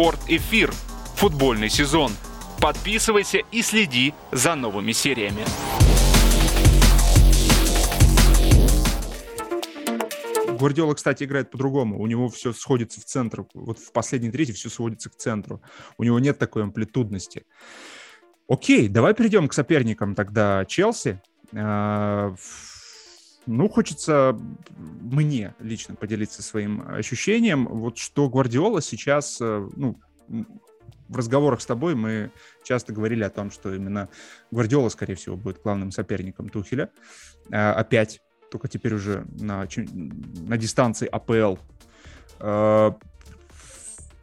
«Спорт-эфир» футбольный сезон. Подписывайся и следи за новыми сериями. Гвардиола, кстати, играет по-другому. У него все сходится в центр. Вот в последней трети все сводится к центру. У него нет такой амплитудности. Окей, давай перейдем к соперникам тогда Челси. Ну, хочется мне лично поделиться своим ощущением. Вот что Гвардиола сейчас... Ну, в разговорах с тобой мы часто говорили о том, что именно Гвардиола, скорее всего, будет главным соперником Тухеля. Опять. Только теперь уже на дистанции АПЛ.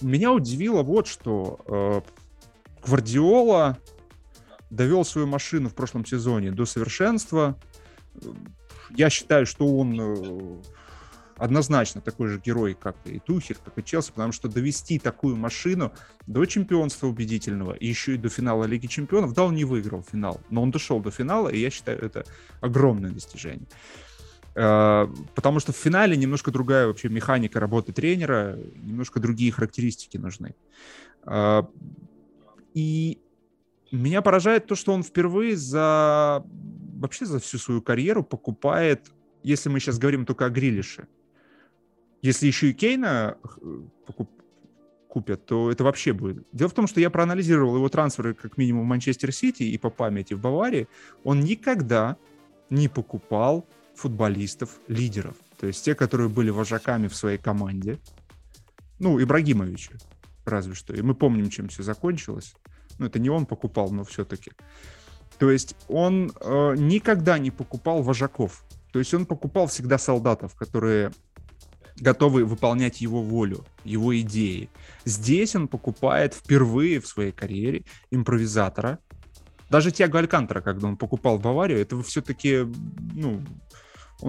Меня удивило вот что. Гвардиола довел свою машину в прошлом сезоне до совершенства. Я считаю, что он однозначно такой же герой, как и Тухель, как и Челси, потому что довести такую машину до чемпионства убедительного, и еще и до финала Лиги Чемпионов, да, он не выиграл финал, но он дошел до финала, и я считаю, это огромное достижение. Потому что в финале немножко другая вообще механика работы тренера, немножко другие характеристики нужны. И меня поражает то, что он впервые за всю свою карьеру покупает, если мы сейчас говорим только о Грилише, если еще и Кейна купят, то это вообще будет. Дело в том, что я проанализировал его трансферы как минимум в Манчестер-Сити и по памяти в Баварии. Он никогда не покупал футболистов-лидеров. То есть те, которые были вожаками в своей команде. Ну, Ибрагимовича разве что. И мы помним, чем все закончилось. Ну, это не он покупал, но все-таки. То есть он никогда не покупал вожаков. То есть он покупал всегда солдатов, которые готовы выполнять его волю, его идеи. Здесь он покупает впервые в своей карьере импровизатора. Даже Тиаго Алькантара, когда он покупал в Баварию, это все-таки,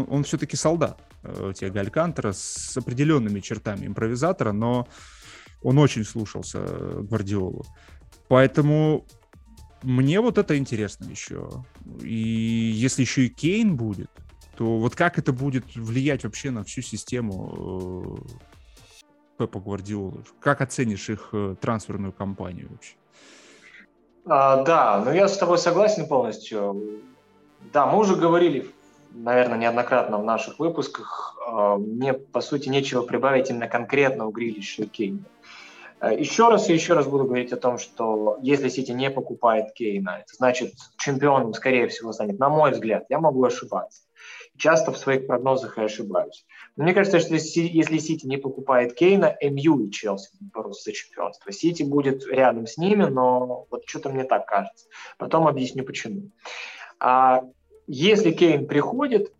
он все-таки солдат. Тиаго Алькантара с определенными чертами импровизатора, но он очень слушался Гвардиолу. Поэтому мне вот это интересно еще. И если еще и Кейн будет, то вот как это будет влиять вообще на всю систему Пепа Гвардиолы? Как оценишь их трансферную кампанию вообще? Я с тобой согласен полностью. Да, мы уже говорили, наверное, неоднократно в наших выпусках. Мне, по сути, нечего прибавить именно конкретно у Грилиша и Кейна. Еще раз буду говорить о том, что если Сити не покупает Кейна, это значит, чемпионом, скорее всего, станет, на мой взгляд. Я могу ошибаться. Часто в своих прогнозах я ошибаюсь. Но мне кажется, что если Сити не покупает Кейна, МЮ и Челси борются за чемпионство. Сити будет рядом с ними, но вот что-то мне так кажется. Потом объясню, почему. А если Кейн приходит,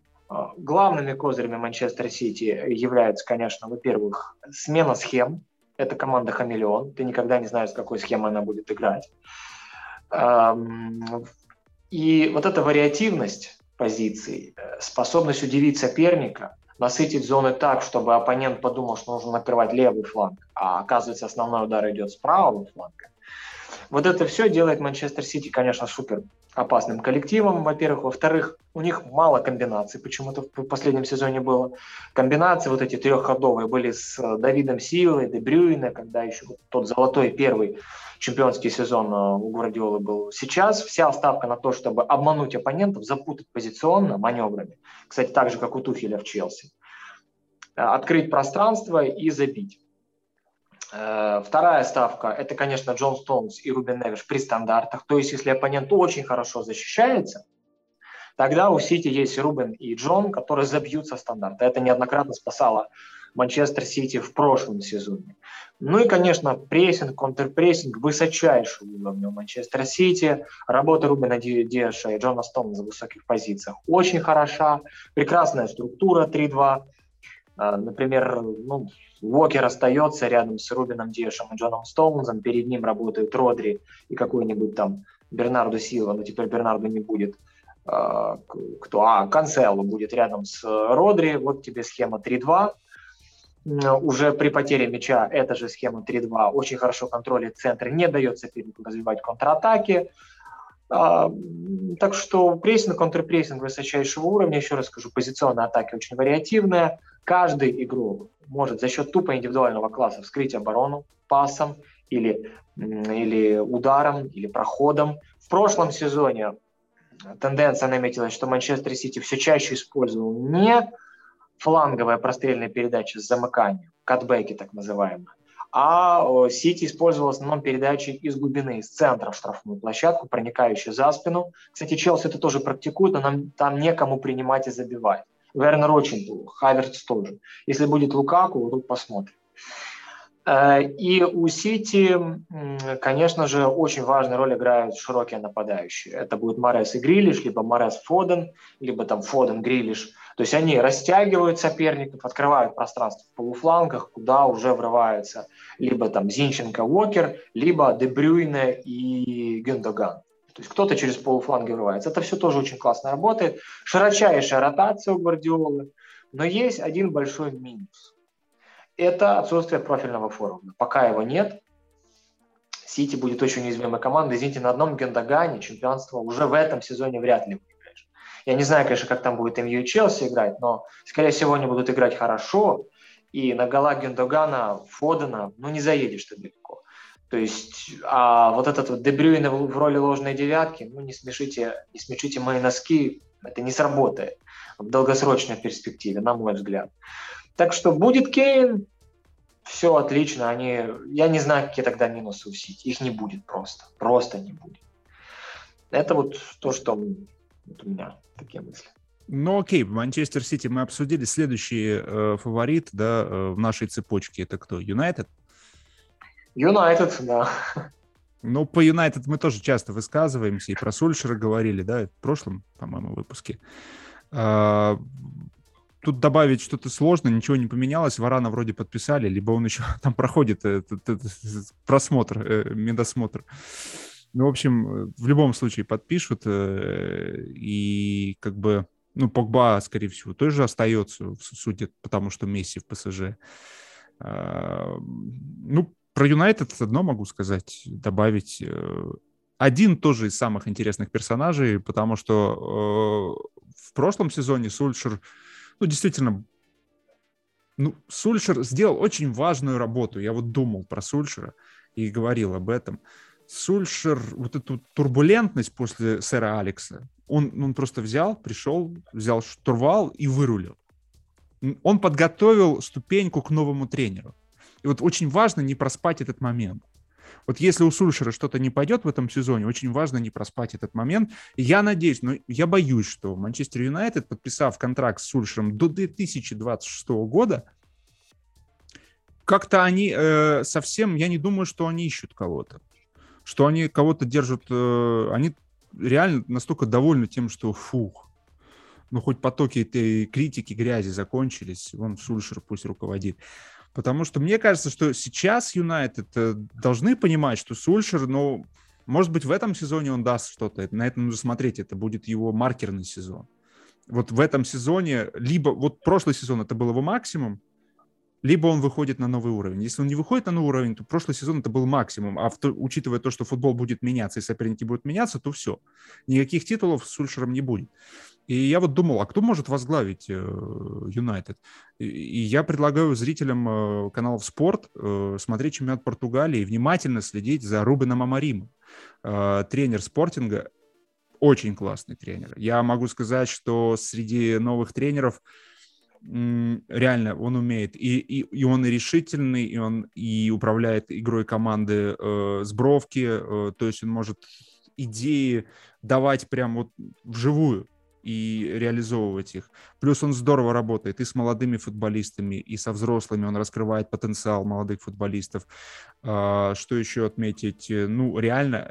главными козырями Манчестер Сити являются, конечно, во-первых, смена схем. Это команда «Хамелеон». Ты никогда не знаешь, с какой схемой она будет играть. И вот эта вариативность позиций, способность удивить соперника, насытить зоны так, чтобы оппонент подумал, что нужно накрывать левый фланг, а оказывается, основной удар идет с правого фланга. Вот это все делает Манчестер Сити, конечно, супер опасным коллективом, во-первых. Во-вторых, у них мало комбинаций, почему-то в последнем сезоне было. Комбинации вот эти трехходовые были с Давидом Сильвой, Де Брюйне, когда еще тот золотой первый чемпионский сезон у Гвардиолы был. Сейчас вся ставка на то, чтобы обмануть оппонентов, запутать позиционно маневрами. Кстати, так же, как у Тухеля в Челси. Открыть пространство и забить. Вторая ставка – это, конечно, Джон Стоунс и Рубен Диаш при стандартах. То есть, если оппонент очень хорошо защищается, тогда у Сити есть Рубен и Джон, которые забьют со стандарта. Это неоднократно спасало Манчестер Сити в прошлом сезоне. Ну и, конечно, прессинг, контрпрессинг высочайшего уровня у Манчестер Сити. Работа Рубена Диаша и Джона Стоунса в высоких позициях очень хороша. Прекрасная структура 3-2. Например, Уокер остается рядом с Рубеном Диашем и Джоном Стоунзом, перед ним работает Родри и какой-нибудь там Бернардо Силва, но теперь Бернардо не будет. Кансело будет рядом с Родри, вот тебе схема 3-2. Уже при потере мяча эта же схема 3-2 очень хорошо контролит центр, не дает сопернику развивать контратаки. Так что прессинг, контрпрессинг высочайшего уровня, еще раз скажу, позиционная атака очень вариативная. Каждый игрок может за счет тупо индивидуального класса вскрыть оборону пасом или ударом, или проходом. В прошлом сезоне тенденция наметилась, что Манчестер-Сити все чаще использовал не фланговые прострельные передачи с замыканием, катбэки так называемые, а Сити использовал в основном передачи из глубины, из центра в штрафную площадку, проникающую за спину. Кстати, Челси это тоже практикует, но там некому принимать и забивать. Вернер очень плохо, Хаверц тоже. Если будет Лукаку, то посмотрим. И у Сити, конечно же, очень важную роль играют широкие нападающие. Это будет Морес и Грилиш, либо Морес Фоден, либо там Фоден Грилиш. То есть они растягивают соперников, открывают пространство в полуфлангах, куда уже врываются либо там Зинченко, Уокер, либо Де Брюйне и Гюндоган. То есть кто-то через полуфланги врывается. Это все тоже очень классно работает. Широчайшая ротация у Гвардиолы. Но есть один большой минус. Это отсутствие профильного форварда. Пока его нет, Сити будет очень уязвимой командой. Извините, на одном Гюндогане чемпионство уже в этом сезоне вряд ли выиграешь. Я не знаю, конечно, как там будет МЮ и Челси играть, но, скорее всего, они будут играть хорошо. И на гола Гюндогана, Фодена, ну, не заедешь ты далеко. То есть, а вот этот вот Де Брюйне в роли ложной девятки, ну, не смешите мои носки, это не сработает в долгосрочной перспективе, на мой взгляд. Так что будет Кейн, все отлично. Я не знаю, какие тогда минусы у Сити. Их не будет просто. Просто не будет. Это вот то, что у меня такие мысли. Ну окей, Манчестер Сити мы обсудили. Следующий фаворит в нашей цепочке это кто? Юнайтед? Юнайтед, да. Ну, по Юнайтед мы тоже часто высказываемся. И про Сульшера говорили, да, в прошлом, по-моему, выпуске. Тут добавить что-то сложно, ничего не поменялось. Варана вроде подписали, либо он еще там проходит медосмотр. Ну, в общем, в любом случае подпишут. И как бы, ну, Погба, скорее всего, тоже остается, судя потому что Месси в ПСЖ. Ну, про Юнайтед одно могу сказать, добавить. Один тоже из самых интересных персонажей, потому что в прошлом сезоне Сульшер... Ну, действительно, Сульшер сделал очень важную работу. Я вот думал про Сульшера и говорил об этом. Сульшер, вот эту турбулентность после сэра Алекса, он просто взял, пришел, взял штурвал и вырулил. Он подготовил ступеньку к новому тренеру. И вот очень важно не проспать этот момент. Вот если у Сульшера что-то не пойдет в этом сезоне, очень важно не проспать этот момент. Я надеюсь, но я боюсь, что Манчестер Юнайтед, подписав контракт с Сульшером до 2026 года, как-то они совсем, я не думаю, что они ищут кого-то. Что они кого-то держат, они реально настолько довольны тем, что хоть потоки этой критики, грязи закончились, вон Сульшер пусть руководит. Потому что мне кажется, что сейчас Юнайтед должны понимать, что Сульшер, может быть, в этом сезоне он даст что-то. На это нужно смотреть, это будет его маркерный сезон. Вот в этом сезоне, либо вот прошлый сезон это был его максимум, либо он выходит на новый уровень. Если он не выходит на новый уровень, то прошлый сезон это был максимум. А учитывая то, что футбол будет меняться и соперники будут меняться, то все. Никаких титулов с Сульшером не будет. И я вот думал, а кто может возглавить Юнайтед? И я предлагаю зрителям каналов «Спорт» смотреть чемпионат Португалии и внимательно следить за Рубеном Аморимом. Тренер «Спортинга» очень классный тренер. Я могу сказать, что среди новых тренеров реально он умеет. И он и решительный, и он и управляет игрой команды с бровки. То есть он может идеи давать прям вот вживую и реализовывать их. Плюс он здорово работает и с молодыми футболистами, и со взрослыми. Он раскрывает потенциал молодых футболистов. Что еще отметить? Реально,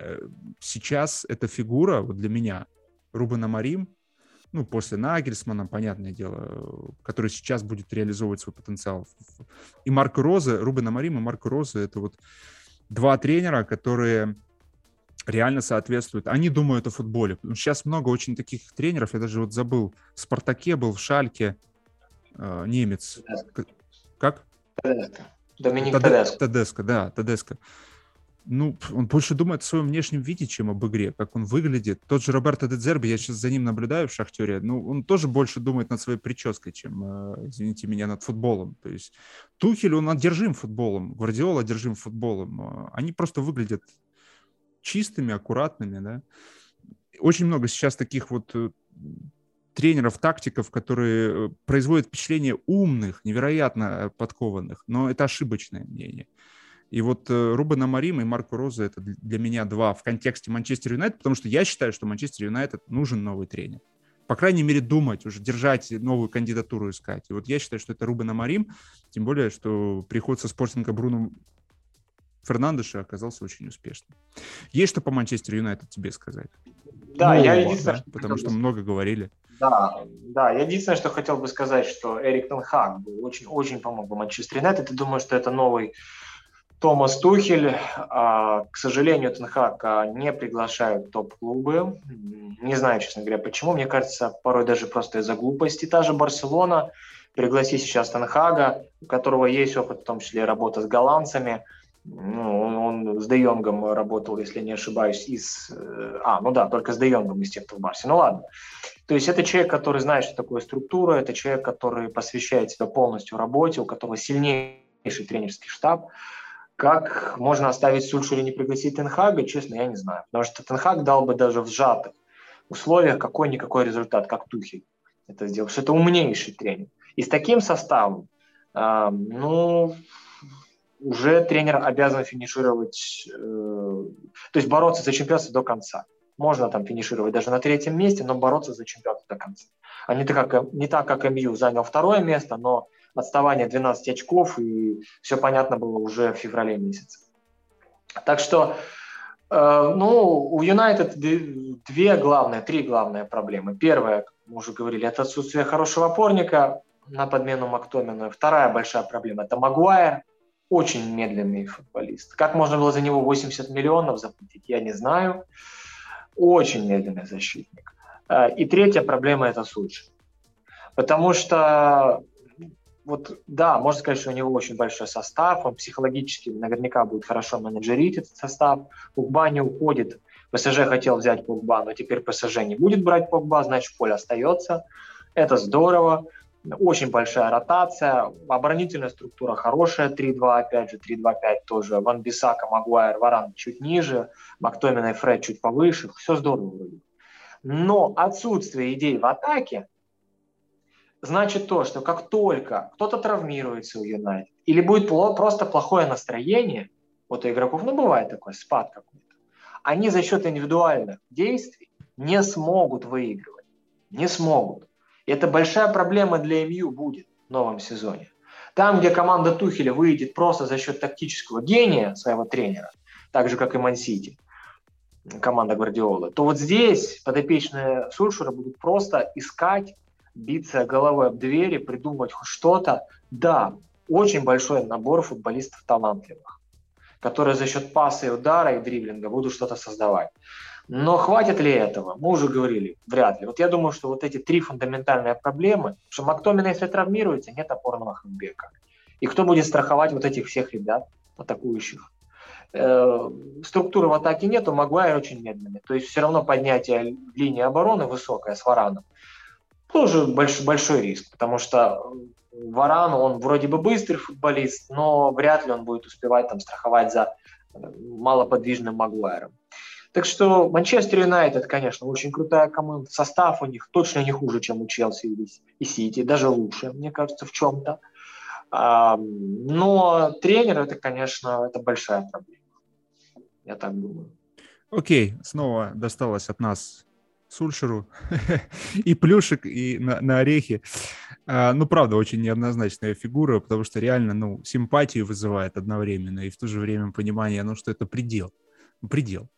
сейчас эта фигура вот для меня, Рубен Аморим, после Нагельсмана, понятное дело, который сейчас будет реализовывать свой потенциал. И Марко Розе, Рубен Аморим и Марко Розе — это вот два тренера, которые... реально соответствует. Они думают о футболе. Сейчас много очень таких тренеров. Я даже вот забыл. В «Спартаке» был, в «Шальке» немец. Тедеско. Как? Тедеско. Доминик Тедеско. Тедеско, да, Тедеско. ну, он больше думает о своем внешнем виде, чем об игре, как он выглядит. Тот же Роберто Де Дзерби, я сейчас за ним наблюдаю в «Шахтере», ну, он тоже больше думает над своей прической, чем, извините меня, над футболом. То есть Тухель, он одержим футболом, Гвардиола одержим футболом. Они просто выглядят чистыми, аккуратными, да. Очень много сейчас таких вот тренеров, тактиков, которые производят впечатление умных, невероятно подкованных, но это ошибочное мнение. И вот Рубен Аморим и Марко Розе — это для меня два в контексте Манчестер Юнайтед, потому что я считаю, что Манчестер Юнайтед нужен новый тренер. По крайней мере, думать, уже держать новую кандидатуру, искать. И вот я считаю, что это Рубен Аморим, тем более, что приход со Спортинга Бруно Фернандеша оказался очень успешным. Есть что по Манчестер Юнайтед тебе сказать? Да, ну, я единственное... Да, потому что много говорили. Да, я единственное, что хотел бы сказать, что Эрик тен Хаг очень помог Манчестер Юнайтед. Я думаю, что это новый Томас Тухель. К сожалению, тен Хаг не приглашают топ-клубы. Не знаю, честно говоря, почему. Мне кажется, порой даже просто из-за глупости. Та же Барселона, пригласи сейчас тен Хага, у которого есть опыт, в том числе работа с голландцами. Ну, он с Де Йонгом работал, если не ошибаюсь, только с Де Йонгом, из тех, кто в Барсе. Ну ладно. То есть это человек, который знает, что такое структура, это человек, который посвящает себя полностью работе, у которого сильнейший тренерский штаб. Как можно оставить Сульшера и не пригласить тен Хага, честно, я не знаю. Потому что тен Хаг дал бы даже в сжатых условиях какой-никакой результат, как Тухель это сделал. Потому что это умнейший тренер. И с таким составом, уже тренер обязан финишировать, то есть бороться за чемпионство до конца. Можно там финишировать даже на третьем месте, но бороться за чемпионство до конца. А не так, как МЮ занял второе место, но отставание 12 очков, и все понятно было уже в феврале месяце. Так что, у Юнайтед три главные проблемы. Первая, как мы уже говорили, это отсутствие хорошего опорника на подмену Мактомину. Вторая большая проблема – это Магуайер. Очень медленный футболист. Как можно было за него 80 миллионов заплатить, я не знаю. Очень медленный защитник. И третья проблема – это Сульшер. Потому что, можно сказать, что у него очень большой состав, он психологически наверняка будет хорошо менеджерить этот состав. Погба не уходит. ПСЖ хотел взять Погба, но теперь ПСЖ не будет брать Погба, значит, поле остается. Это здорово. Очень большая ротация, оборонительная структура хорошая, 3-2, опять же, 3-2-5 тоже, Ван Бисака, Магуайер, Варан чуть ниже, Мактомин и Фред чуть повыше, все здорово выглядит. Но отсутствие идей в атаке значит то, что как только кто-то травмируется у Юнайтед, или будет просто плохое настроение вот у игроков, бывает такой спад какой-то, они за счет индивидуальных действий не смогут выигрывать, не смогут. Это большая проблема для МЮ будет в новом сезоне. Там, где команда Тухеля выйдет просто за счет тактического гения своего тренера, так же, как и Ман-Сити, команда Гвардиолы, то вот здесь подопечные Сульшера будут просто искать, биться головой об двери, придумывать хоть что-то. Да, очень большой набор футболистов талантливых, которые за счет паса и удара и дриблинга будут что-то создавать. Но хватит ли этого? Мы уже говорили, вряд ли. Вот я думаю, что вот эти три фундаментальные проблемы, что Мактомин, если травмируется, нет опорного хэкбека. И кто будет страховать вот этих всех ребят, атакующих? Структуры в атаке нету, Магуайер очень медленный. То есть все равно поднятие линии обороны высокое с Вараном тоже большой риск, потому что Варан, он вроде бы быстрый футболист, но вряд ли он будет успевать там страховать за малоподвижным Магуайером. Так что Манчестер Юнайтед, конечно, очень крутая команда. Состав у них точно не хуже, чем у Челси и Сити. Даже лучше, мне кажется, в чем-то. Но тренер, это большая проблема. Я так думаю. Окей, снова досталось от нас Сульшеру и плюшек, и на орехи. Правда, очень неоднозначная фигура, потому что реально, симпатию вызывает одновременно и в то же время понимание, что это предел. Предел.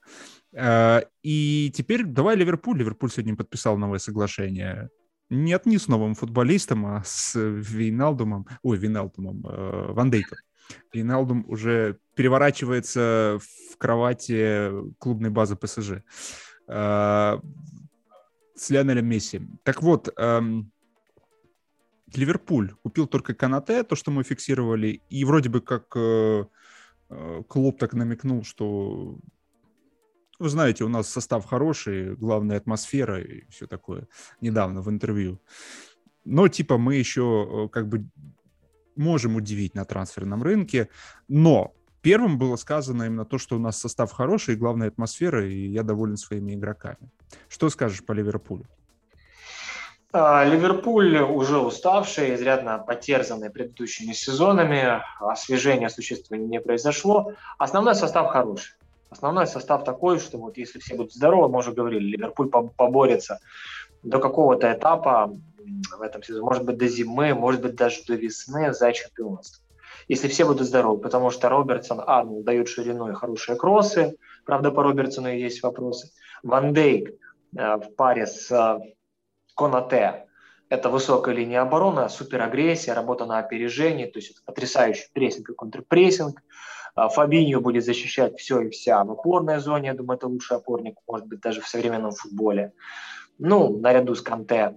И теперь давай Ливерпуль. Ливерпуль сегодня подписал новое соглашение. Нет, не с новым футболистом, а с Вейналдумом, Ван Дейком. Вейналдум уже переворачивается в кровати клубной базы ПСЖ с Лионелем Месси. Так вот, Ливерпуль купил только Конате, то, что мы фиксировали, и вроде бы как Клоп так намекнул, что, вы знаете, у нас состав хороший, главная атмосфера и все такое, недавно в интервью. Но типа мы еще как бы можем удивить на трансферном рынке, но первым было сказано именно то, что у нас состав хороший, главная атмосфера, и я доволен своими игроками. Что скажешь по Ливерпулю? Ливерпуль уже уставший, изрядно потерзанный предыдущими сезонами, освежения существенно не произошло. Основной состав хороший. Основной состав такой, что вот если все будут здоровы, мы уже говорили, Ливерпуль поборется до какого-то этапа в этом сезоне, может быть, до зимы, может быть, даже до весны за чемпионство. Если все будут здоровы, потому что Робертсон, Арнольд дают ширину и хорошие кроссы, правда, по Робертсону есть вопросы. Ван Дейк в паре с Конате – это высокая линия обороны, суперагрессия, работа на опережении, то есть потрясающий прессинг и контрпрессинг. Фабиньо будет защищать все и вся в опорной зоне, я думаю, это лучший опорник, может быть, даже в современном футболе. Ну, наряду с Канте.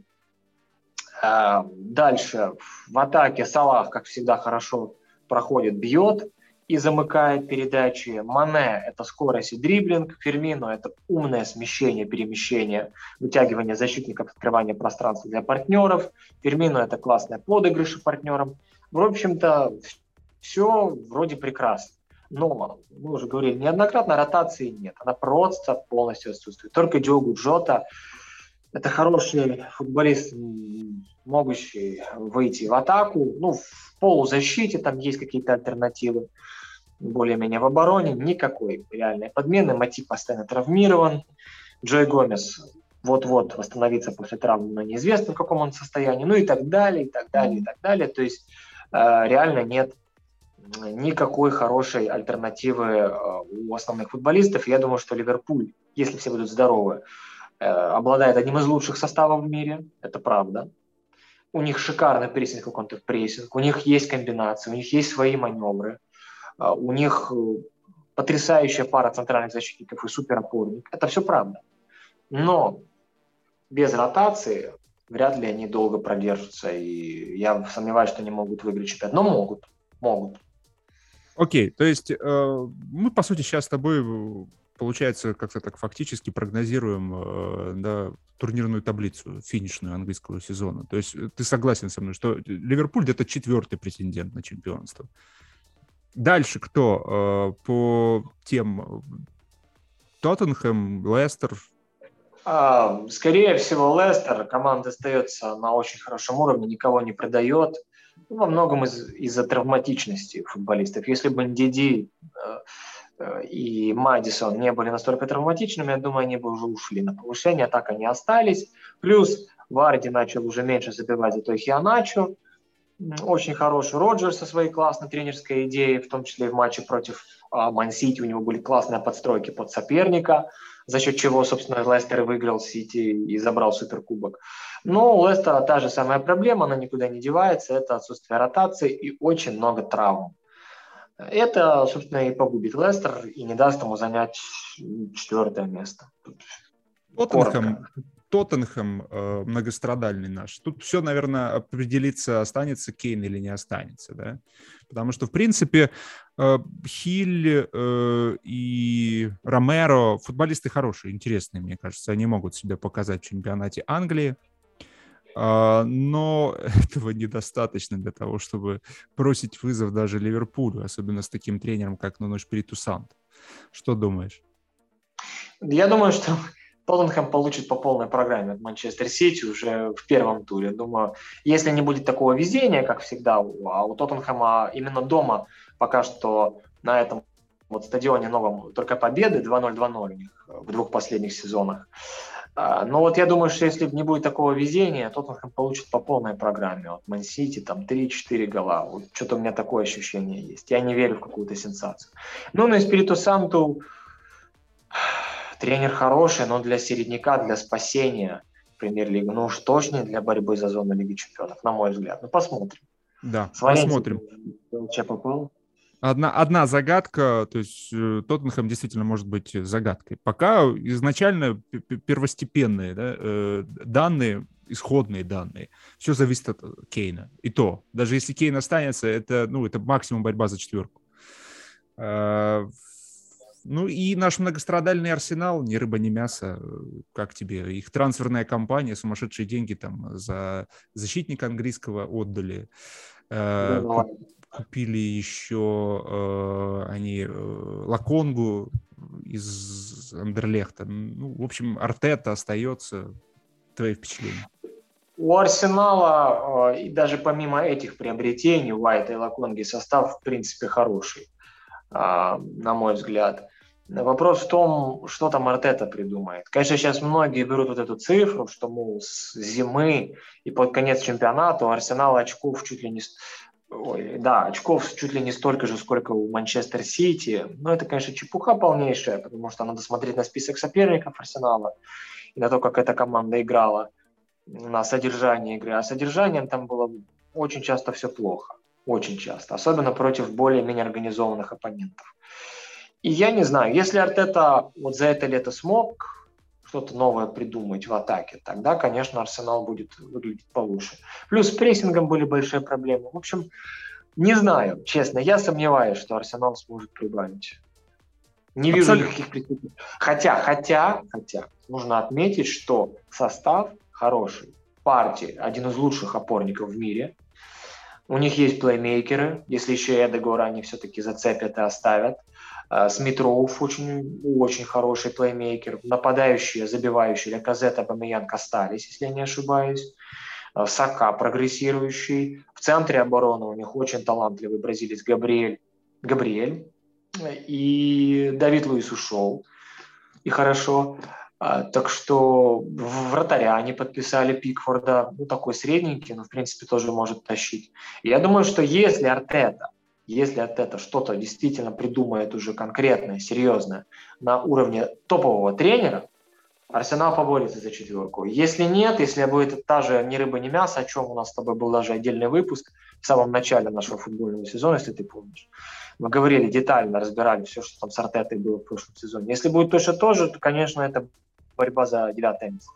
Дальше в атаке Салах, как всегда, хорошо проходит, бьет и замыкает передачи. Мане – это скорость и дриблинг. Фермино – это умное смещение, перемещение, вытягивание защитников, открывание пространства для партнеров. Фермино – это классные подыгрыши партнерам. В общем-то, все вроде прекрасно. Но, мы уже говорили, неоднократно ротации нет. Она просто полностью отсутствует. Только Диогу Джота – это хороший футболист, могущий выйти в атаку. Ну, в полузащите там есть какие-то альтернативы. Более-менее в обороне никакой реальной подмены. Матип постоянно травмирован. Джой Гомес вот-вот восстановится после травмы, но неизвестно, в каком он состоянии. Ну и так далее, и так далее, и так далее. То есть реально нет никакой хорошей альтернативы у основных футболистов. Я думаю, что Ливерпуль, если все будут здоровы, обладает одним из лучших составов в мире. Это правда. У них шикарный прессинг и контрпрессинг. У них есть комбинации, у них есть свои маневры. У них потрясающая пара центральных защитников и суперопорник. Это все правда. Но без ротации вряд ли они долго продержатся. И я сомневаюсь, что они могут выиграть чемпионат. Но могут. Могут. Окей, то есть мы, по сути, сейчас с тобой, получается, как-то так фактически прогнозируем турнирную таблицу финишную английского сезона. То есть ты согласен со мной, что Ливерпуль где-то четвертый претендент на чемпионство. Дальше кто? По тем Тоттенхэм, Лестер? Скорее всего, Лестер. Команда остается на очень хорошем уровне, никого не продает. Во многом из-за травматичности футболистов. Если бы Ндиди и Мадисон не были настолько травматичными, я думаю, они бы уже ушли на повышение, а так они остались. Плюс Варди начал уже меньше забивать, зато и Хианачо. Очень хороший Роджерс со своей классной тренерской идеей, в том числе и в матче против Ман-Сити. У него были классные подстройки под соперника, за счет чего, собственно, Лестер выиграл Сити и забрал суперкубок. Но у Лестера та же самая проблема, она никуда не девается, это отсутствие ротации и очень много травм. Это, собственно, и погубит Лестер и не даст ему занять четвертое место. Тоттенхэм многострадальный наш. Тут все, наверное, определится, останется Кейн или не останется, да? Потому что, в принципе, Хиль и Ромеро, футболисты хорошие, интересные, мне кажется. Они могут себя показать в чемпионате Англии. Но этого недостаточно для того, чтобы бросить вызов даже Ливерпулю, особенно с таким тренером, как Нуно Шпириту Санто. Что думаешь? Я думаю, что Тоттенхэм получит по полной программе от Манчестер-Сити уже в первом туре. Думаю, если не будет такого везения, как всегда, у Тоттенхэма именно дома пока что на этом вот стадионе новом только победы 2-0-2-0 в двух последних сезонах. Но вот я думаю, что если не будет такого везения, Тоттенхэм получит по полной программе от Ман-Сити, там 3-4 гола. Вот что-то у меня такое ощущение есть. Я не верю в какую-то сенсацию. Ну и Спириту Санту... Тренер хороший, но для середняка, для спасения премьер-лиги, ну уж точно для борьбы за зону Лиги Чемпионов, на мой взгляд. Ну, посмотрим. Да, посмотрим. Одна загадка, то есть Тоттенхэм действительно может быть загадкой. Пока изначально первостепенные данные, исходные данные, все зависит от Кейна. И то, даже если Кейн останется, это максимум борьба за четверку. Ну и наш многострадальный Арсенал, ни рыба, ни мясо, как тебе? Их трансферная кампания, сумасшедшие деньги там за защитника английского отдали. Купили еще они Лаконгу из Андерлехта. Ну, в общем, Артета остается. Твои впечатления? У Арсенала, и даже помимо этих приобретений, Уайта и Лаконги, состав, в принципе, хороший, на мой взгляд. Вопрос в том, что там Артета придумает. Конечно, сейчас многие берут вот эту цифру, что, мол, с зимы и под конец чемпионата у Арсенала очков чуть ли не... очков чуть ли не столько же, сколько у Манчестер-Сити. Но это, конечно, чепуха полнейшая, потому что надо смотреть на список соперников Арсенала и на то, как эта команда играла, на содержание игры. А содержанием там было очень часто все плохо. Очень часто. Особенно против более-менее организованных оппонентов. И я не знаю, если Артета вот за это лето смог что-то новое придумать в атаке, тогда, конечно, Арсенал будет выглядеть получше. Плюс с прессингом были большие проблемы. В общем, не знаю, честно, я сомневаюсь, что Арсенал сможет прибавить. Не вижу никаких причин. Хотя, нужно отметить, что состав хороший. Парти – один из лучших опорников в мире. У них есть плеймейкеры. Если еще и Эдегора они все-таки зацепят и оставят. Смит-Роуф очень хороший плеймейкер. Нападающие, забивающие, Лаказет, Абамеянг остались, если я не ошибаюсь. Сака прогрессирующий. В центре обороны у них очень талантливый бразилец Габриэль. И Давид Луис ушел. И хорошо. Так что вратаря они подписали Пикфорда. Ну, такой средненький, но, в принципе, тоже может тащить. Я думаю, что если Артета что-то действительно придумает уже конкретное, серьезное, на уровне топового тренера, Арсенал поборется за четверку. Если нет, если будет та же ни рыба, ни мясо, о чем у нас с тобой был даже отдельный выпуск в самом начале нашего футбольного сезона, если ты помнишь, мы говорили детально, разбирали все, что там с Артетой было в прошлом сезоне. Если будет точно то же, то, конечно, это борьба за девятое место.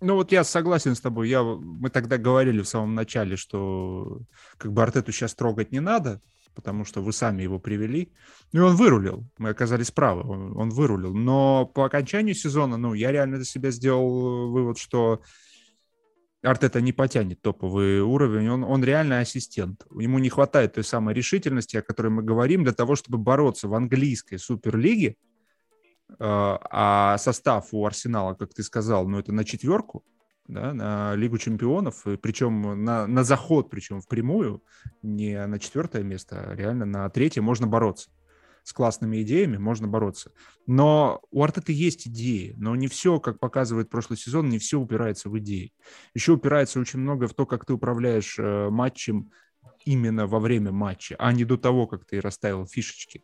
Ну вот я согласен с тобой. Мы тогда говорили в самом начале, что как бы Артету сейчас трогать не надо, потому что вы сами его привели. Ну и он вырулил. Мы оказались правы. Он вырулил. Но по окончанию сезона, я реально для себя сделал вывод, что Артета не потянет топовый уровень. Он реально ассистент. Ему не хватает той самой решительности, о которой мы говорим, для того, чтобы бороться в английской суперлиге. А состав у Арсенала, как ты сказал, это на четверку, да, на Лигу чемпионов, причем на заход, причем впрямую, не на четвертое место, а реально на третье можно бороться. С классными идеями можно бороться. Но у Артеты есть идеи, но не все, как показывает прошлый сезон, не все упирается в идеи. Еще упирается очень много в то, как ты управляешь матчем именно во время матча, а не до того, как ты расставил фишечки.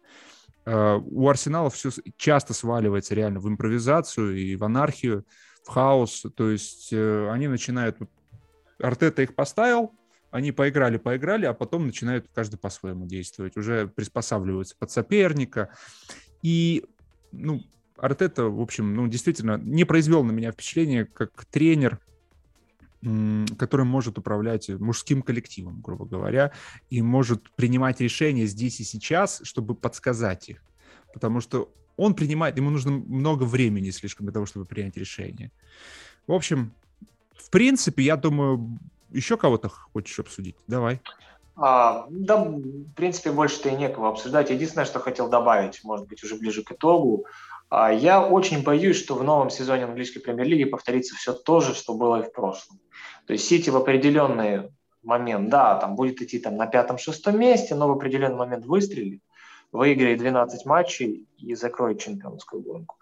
У Арсенала все часто сваливается реально в импровизацию и в анархию, в хаос. То есть они начинают... Артета их поставил, они поиграли, а потом начинают каждый по-своему действовать. Уже приспосабливаются под соперника. И Артета, в общем, действительно не произвел на меня впечатление как тренер, который может управлять мужским коллективом, грубо говоря, и может принимать решения здесь и сейчас, чтобы подсказать их. Потому что он принимает, ему нужно много времени слишком для того, чтобы принять решение. В общем, в принципе, я думаю, еще кого-то хочешь обсудить? Давай. В принципе, больше-то и некого обсуждать. Единственное, что хотел добавить, может быть, уже ближе к итогу, я очень боюсь, что в новом сезоне английской премьер-лиги повторится все то же, что было и в прошлом. То есть Сити в определенный момент, там будет идти на 5-6 месте, но в определенный момент выстрелит, выиграет 12 матчей и закроет чемпионскую гонку.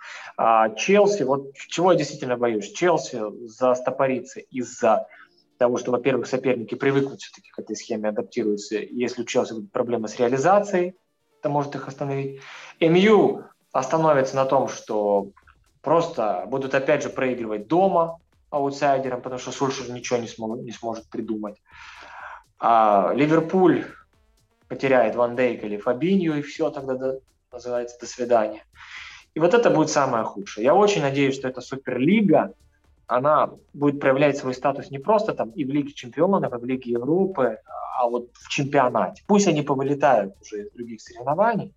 Челси, вот чего я действительно боюсь, Челси застопорится из-за того, что, во-первых, соперники привыкнут все-таки к этой схеме, адаптируются. Если у Челси будут проблемы с реализацией, это может их остановить. МЮ остановится на том, что просто будут опять же проигрывать дома аутсайдерам, потому что Сульшер ничего не сможет придумать. Ливерпуль потеряет Ван Дейк или Фабиньо, и все, тогда называется «до свидания». И вот это будет самое худшее. Я очень надеюсь, что эта суперлига, она будет проявлять свой статус не просто там и в Лиге чемпионов, и в Лиге Европы, а вот в чемпионате. Пусть они повылетают уже из других соревнований,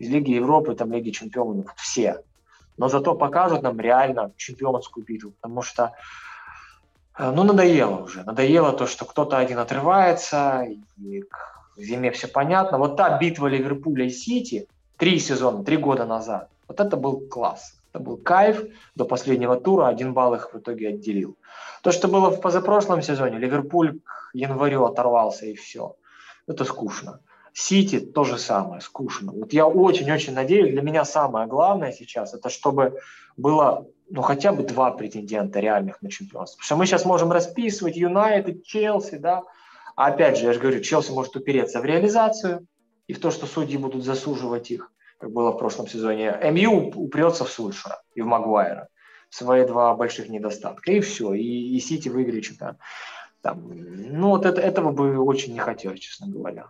из Лиги Европы, там, Лиги Чемпионов, все. Но зато покажут нам реально чемпионскую битву, потому что, ну, надоело уже. Надоело то, что кто-то один отрывается, и в зиме все понятно. Вот та битва Ливерпуля и Сити 3 года назад, вот это был класс. Это был кайф до последнего тура, 1 балл их в итоге отделил. То, что было в позапрошлом сезоне, Ливерпуль к январю оторвался и все. Это скучно. Сити то же самое, скучно. Вот я очень-очень надеюсь, для меня самое главное сейчас, это чтобы было ну, хотя бы 2 претендента реальных на чемпионство. Потому что мы сейчас можем расписывать Юнайтед, Челси, да. А опять же, я же говорю, Челси может упереться в реализацию и в то, что судьи будут засуживать их, как было в прошлом сезоне. МЮ упрется в Сульшера и в Магуайера. Свои 2 больших недостатка. И все. И Сити выиграет чемпионат. Ну, вот этого бы очень не хотелось, честно говоря.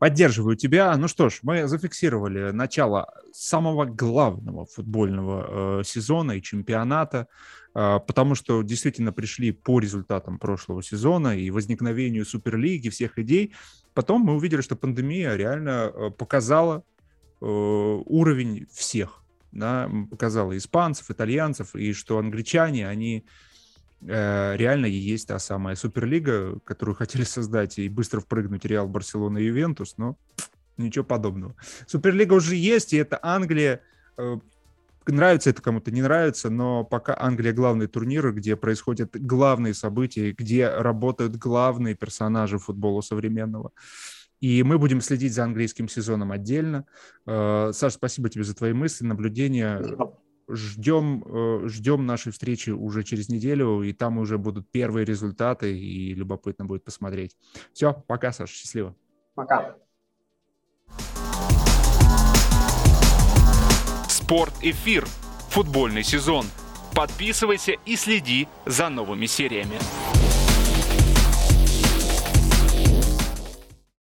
Поддерживаю тебя. Ну что ж, мы зафиксировали начало самого главного футбольного сезона и чемпионата, потому что действительно пришли по результатам прошлого сезона и возникновению Суперлиги, всех идей. Потом мы увидели, что пандемия реально показала уровень всех, да, показала испанцев, итальянцев, и что англичане, они реально и есть та самая Суперлига, которую хотели создать и быстро впрыгнуть Реал, Барселона и Ювентус, но ничего подобного. Суперлига уже есть, и это Англия. Нравится это кому-то, не нравится, но пока Англия главный турнир, где происходят главные события, где работают главные персонажи футбола современного. И мы будем следить за английским сезоном отдельно. Саш, спасибо тебе за твои мысли, наблюдения. Ждем нашей встречи уже через неделю, и там уже будут первые результаты, и любопытно будет посмотреть. Все, пока, Саш, счастливо. Пока. Спорт-эфир. Футбольный сезон. Подписывайся и следи за новыми сериями.